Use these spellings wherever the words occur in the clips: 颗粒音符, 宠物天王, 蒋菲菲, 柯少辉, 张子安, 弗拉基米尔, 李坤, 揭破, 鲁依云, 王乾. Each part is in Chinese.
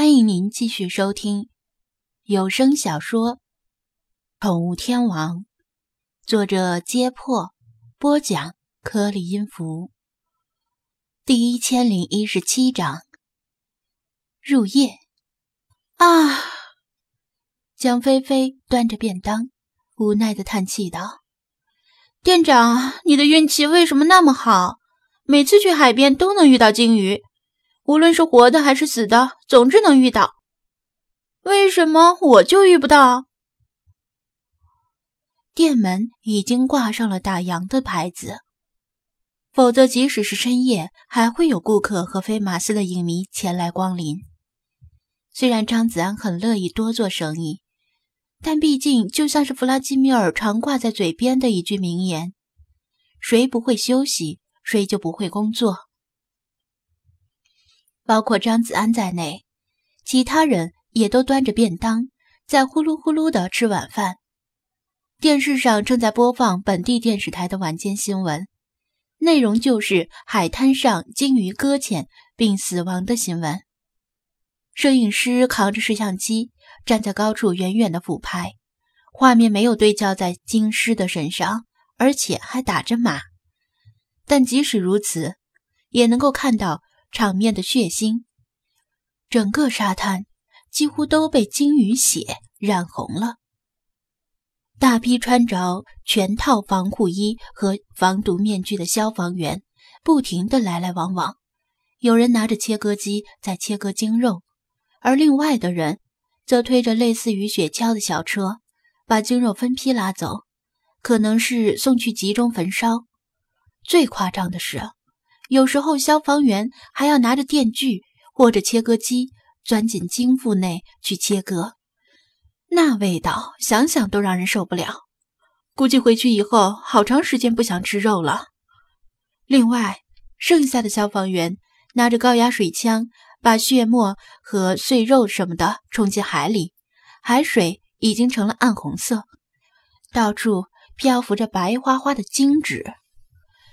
欢迎您继续收听有声小说《宠物天王》，作者揭破，播讲颗粒音符，第1017章入夜。蒋菲菲端着便当，无奈地叹气道：“店长，你的运气为什么那么好？每次去海边都能遇到鲸鱼。无论是活的还是死的，总之能遇到。为什么我就遇不到？”店门已经挂上了打烊的牌子，否则即使是深夜，还会有顾客和飞马斯的影迷前来光临。虽然张子安很乐意多做生意，但毕竟就像是弗拉基米尔常挂在嘴边的一句名言：“谁不会休息，谁就不会工作。”包括张子安在内，其他人也都端着便当，在呼噜呼噜地吃晚饭。电视上正在播放本地电视台的晚间新闻，内容就是海滩上鲸鱼搁浅并死亡的新闻。摄影师扛着摄像机，站在高处远远的俯拍，画面没有对焦在鲸尸的身上，而且还打着码。但即使如此，也能够看到场面的血腥，整个沙滩几乎都被鲸鱼血染红了。大批穿着全套防护衣和防毒面具的消防员不停地来来往往，有人拿着切割机在切割鲸肉，而另外的人则推着类似于雪橇的小车，把鲸肉分批拉走，可能是送去集中焚烧。最夸张的是，有时候消防员还要拿着电锯或者切割机钻进鲸腹内去切割，那味道想想都让人受不了，估计回去以后好长时间不想吃肉了。另外，剩下的消防员拿着高压水枪，把血沫和碎肉什么的冲进海里，海水已经成了暗红色，到处漂浮着白花花的鲸脂。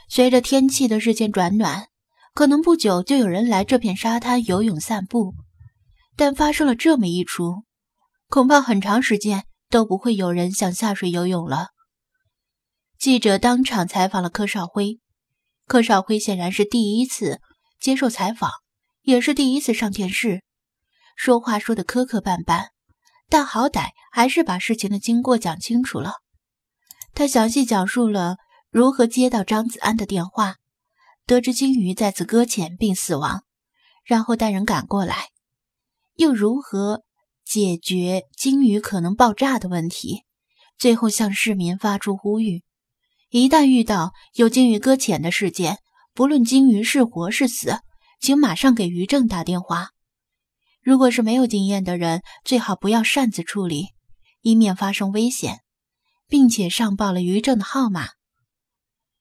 随着天气的日渐转暖，可能不久就有人来这片沙滩游泳散步，但发生了这么一出，恐怕很长时间都不会有人想下水游泳了。记者当场采访了柯少辉，柯少辉显然是第一次接受采访，也是第一次上电视，说话说得磕磕绊绊，但好歹还是把事情的经过讲清楚了。他详细讲述了如何接到张子安的电话，得知鲸鱼在此搁浅并死亡，然后带人赶过来，又如何解决鲸鱼可能爆炸的问题，最后向市民发出呼吁：一旦遇到有鲸鱼搁浅的事件，不论鲸鱼是活是死，请马上给渔政打电话。如果是没有经验的人，最好不要擅自处理，以免发生危险，并且上报了渔政的号码。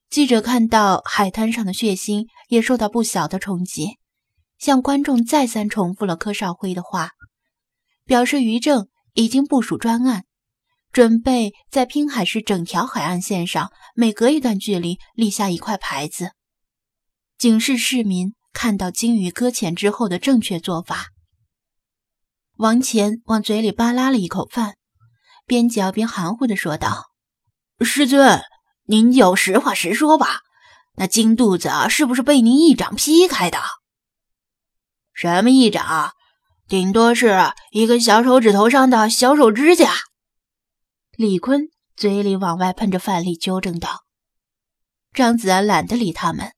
记者看到海滩上的血腥，也受到不小的冲击，向观众再三重复了柯少辉的话，表示渔政已经部署专案，准备在滨海市整条海岸线上每隔一段距离立下一块牌子，警示市民看到鲸鱼搁浅之后的正确做法。王乾往嘴里扒拉了一口饭，边嚼边含糊地说道：“师尊，您就实话实说吧，那金肚子是不是被您一掌劈开的？”“什么一掌？顶多是一根小手指头上的小手指甲。”李坤嘴里往外喷着饭粒纠正道。张子安懒得理他们，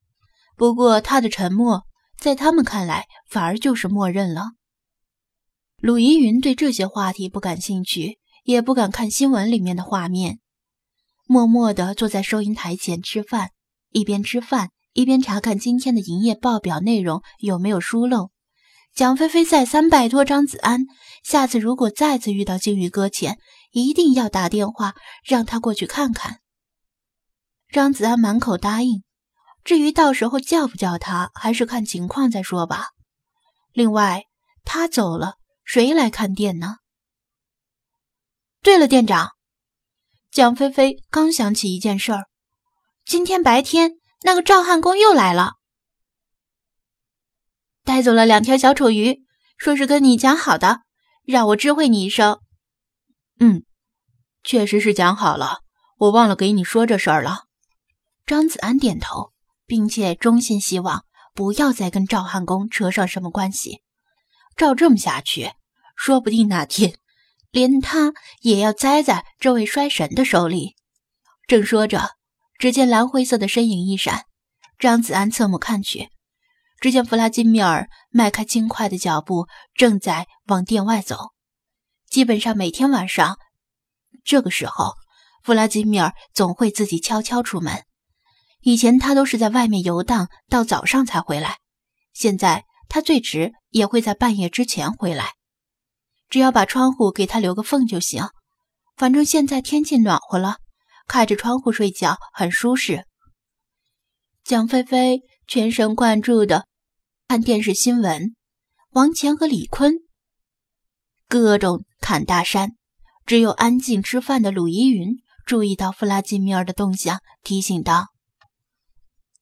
不过他的沉默在他们看来反而就是默认了。鲁依云对这些话题不感兴趣，也不敢看新闻里面的画面，默默地坐在收银台前吃饭，一边吃饭一边查看今天的营业报表内容有没有疏漏。蒋菲菲再三拜托张子安，下次如果再次遇到鲸鱼搁浅，一定要打电话让他过去看看。张子安满口答应，至于到时候叫不叫他，还是看情况再说吧。另外，他走了，谁来看店呢？对了，店长，蒋菲菲刚想起一件事儿，今天白天那个赵汉公又来了，带走了2条小丑鱼，说是跟你讲好的，让我知会你一声。嗯，确实是讲好了，我忘了给你说这事儿了。张子安点头，并且衷心希望不要再跟赵汉公扯上什么关系。照这么下去，说不定哪天连他也要栽在这位衰神的手里。正说着，只见蓝灰色的身影一闪，张子安侧目看去，只见弗拉基米尔迈开轻快的脚步，正在往殿外走。基本上每天晚上这个时候，弗拉基米尔总会自己悄悄出门，以前他都是在外面游荡到早上才回来，现在他最迟也会在半夜之前回来，只要把窗户给他留个缝就行，反正现在天气暖和了，开着窗户睡觉很舒适。蒋菲菲全神贯注地看电视新闻，王乾和李坤各种砍大山，只有安静吃饭的鲁依云注意到弗拉基米尔的动向，提醒道：“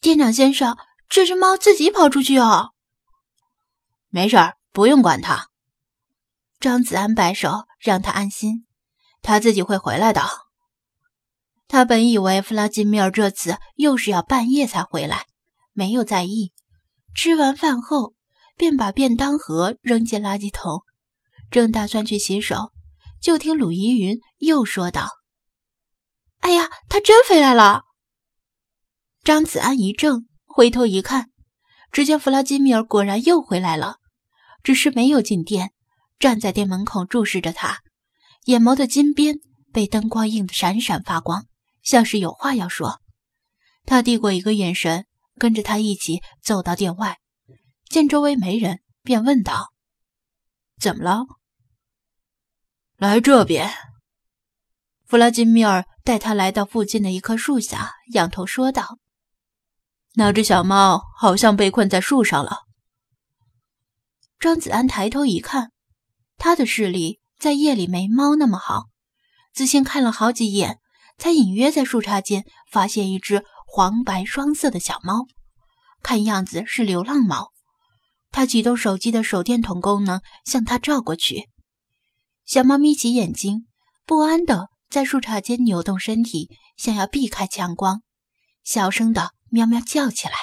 店长先生，这只猫自己跑出去哦。”“没事儿，不用管它。”张子安摆手让他安心，“他自己会回来的。”他本以为弗拉基米尔这次又是要半夜才回来，没有在意，吃完饭后便把便当盒扔进垃圾桶，正打算去洗手，就听鲁依云又说道：“哎呀，他真回来了！”张子安一怔，回头一看，只见弗拉基米尔果然又回来了，只是没有进店，站在店门口注视着他，眼眸的金边被灯光映得闪闪发光，像是有话要说。他递过一个眼神，跟着他一起走到店外，见周围没人，便问道：“怎么了？”“来这边。”弗拉基米尔带他来到附近的一棵树下，仰头说道：“那只小猫好像被困在树上了。”张子安抬头一看，他的视力在夜里没猫那么好，仔细看了好几眼，才隐约在树杈间发现一只黄白双色的小猫，看样子是流浪猫。他启动手机的手电筒功能，向他照过去。小猫眯起眼睛，不安地在树杈间扭动身体，想要避开强光，小声地喵喵叫起来。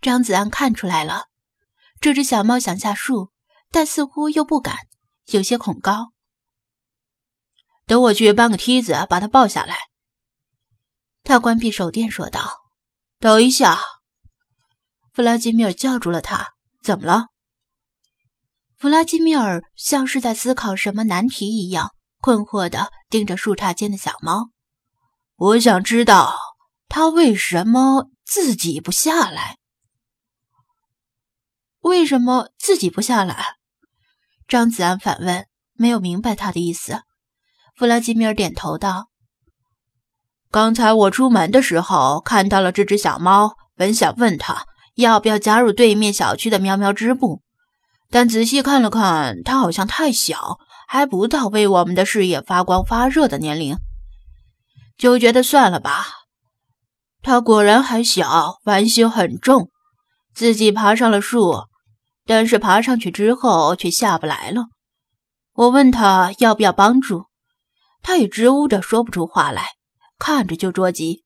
张子安看出来了，这只小猫想下树，但似乎又不敢，有些恐高。“等我去搬个梯子把它抱下来。”他关闭手电说道。“等一下。”弗拉基米尔叫住了他：“怎么了？”弗拉基米尔像是在思考什么难题一样，困惑地盯着树杈间的小猫。“我想知道它为什么自己不下来。”“为什么自己不下来？”张子安反问，没有明白他的意思。弗拉基米尔点头道：“刚才我出门的时候看到了这只小猫，本想问他要不要加入对面小区的喵喵支部，但仔细看了看，它好像太小，还不到为我们的事业发光发热的年龄，就觉得算了吧。它果然还小，玩心很重，自己爬上了树，但是爬上去之后却下不来了。我问他要不要帮助，他也支吾着说不出话来，看着就着急。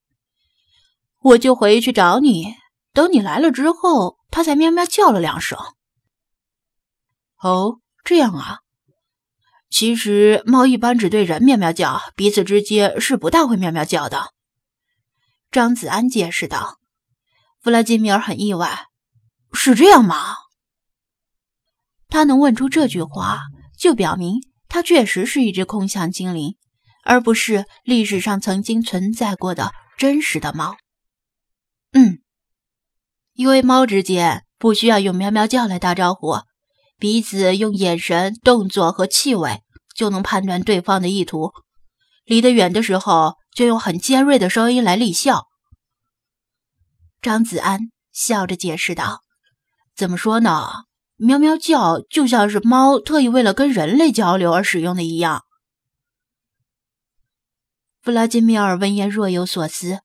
我就回去找你，等你来了之后，他才喵喵叫了2声。”“哦，这样啊。其实猫一般只对人喵喵叫，彼此之间是不大会喵喵叫的。”张子安解释道。弗拉基米尔很意外：“是这样吗？”他能问出这句话，就表明他确实是一只空想精灵，而不是历史上曾经存在过的真实的猫。“嗯，因为猫之间不需要用喵喵叫来打招呼，彼此用眼神、动作和气味就能判断对方的意图，离得远的时候就用很尖锐的声音来厉笑。”张子安笑着解释道：“怎么说呢，喵喵叫就像是猫特意为了跟人类交流而使用的一样。”弗拉基米尔闻言若有所思，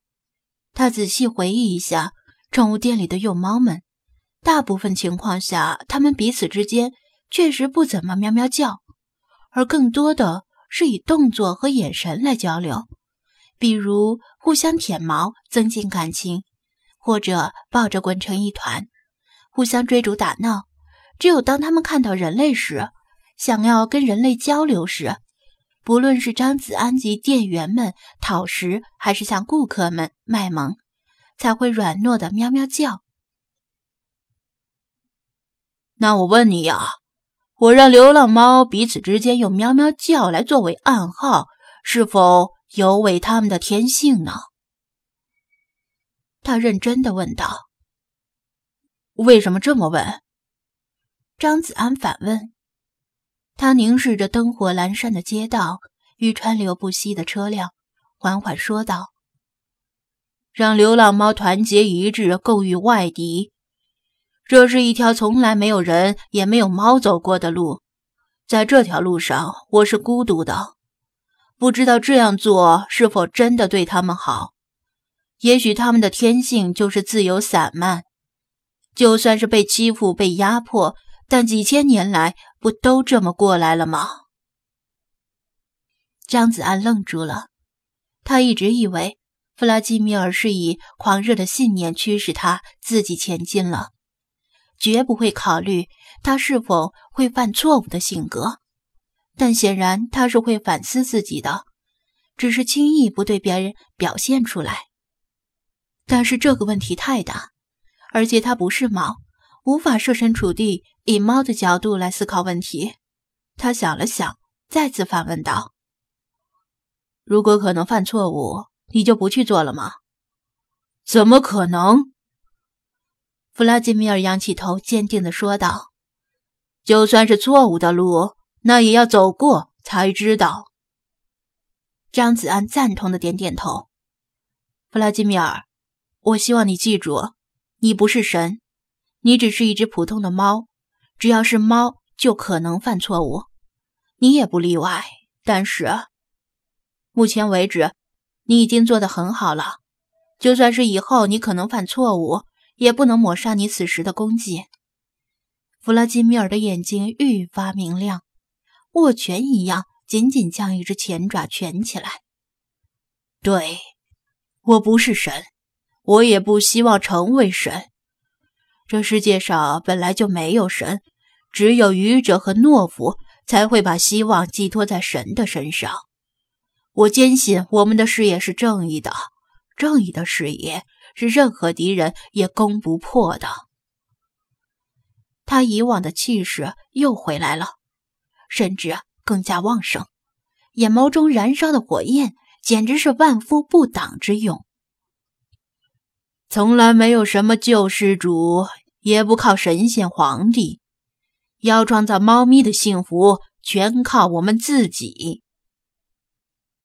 他仔细回忆一下宠物店里的幼猫们，大部分情况下，它们彼此之间确实不怎么喵喵叫，而更多的是以动作和眼神来交流，比如互相舔毛增进感情，或者抱着滚成一团，互相追逐打闹。只有当他们看到人类时，想要跟人类交流时，不论是张子安及店员们讨食，还是向顾客们卖萌，才会软糯的喵喵叫。那我问你呀，我让流浪猫彼此之间用喵喵叫来作为暗号，是否有违它们的天性呢？他认真地问道。为什么这么问？张子安反问。他凝视着灯火阑珊的街道与川流不息的车辆，缓缓说道：让流浪猫团结一致，共御外敌。这是一条从来没有人也没有猫走过的路，在这条路上我是孤独的，不知道这样做是否真的对他们好。也许他们的天性就是自由散漫，就算是被欺负被压迫，但几千年来不都这么过来了吗？张子安愣住了，他一直以为弗拉基米尔是以狂热的信念驱使他自己前进了，绝不会考虑他是否会犯错误的性格，但显然他是会反思自己的，只是轻易不对别人表现出来。但是这个问题太大，而且他不是猫，无法设身处地以猫的角度来思考问题。他想了想，再次反问道：如果可能犯错误，你就不去做了吗？怎么可能？弗拉基米尔扬起头，坚定地说道：就算是错误的路，那也要走过才知道。张子安赞同地点点头。弗拉基米尔，我希望你记住，你不是神，你只是一只普通的猫，只要是猫就可能犯错误，你也不例外。但是目前为止，你已经做得很好了，就算是以后你可能犯错误，也不能抹杀你此时的功绩。弗拉基米尔的眼睛愈发明亮，握拳一样紧紧将一只前爪蜷起来。对，我不是神，我也不希望成为神。这世界上本来就没有神，只有愚者和懦夫才会把希望寄托在神的身上。我坚信我们的事业是正义的，正义的事业是任何敌人也攻不破的。他以往的气势又回来了，甚至更加旺盛，眼眸中燃烧的火焰简直是万夫不挡之勇。从来没有什么救世主，也不靠神仙皇帝，要创造猫咪的幸福，全靠我们自己。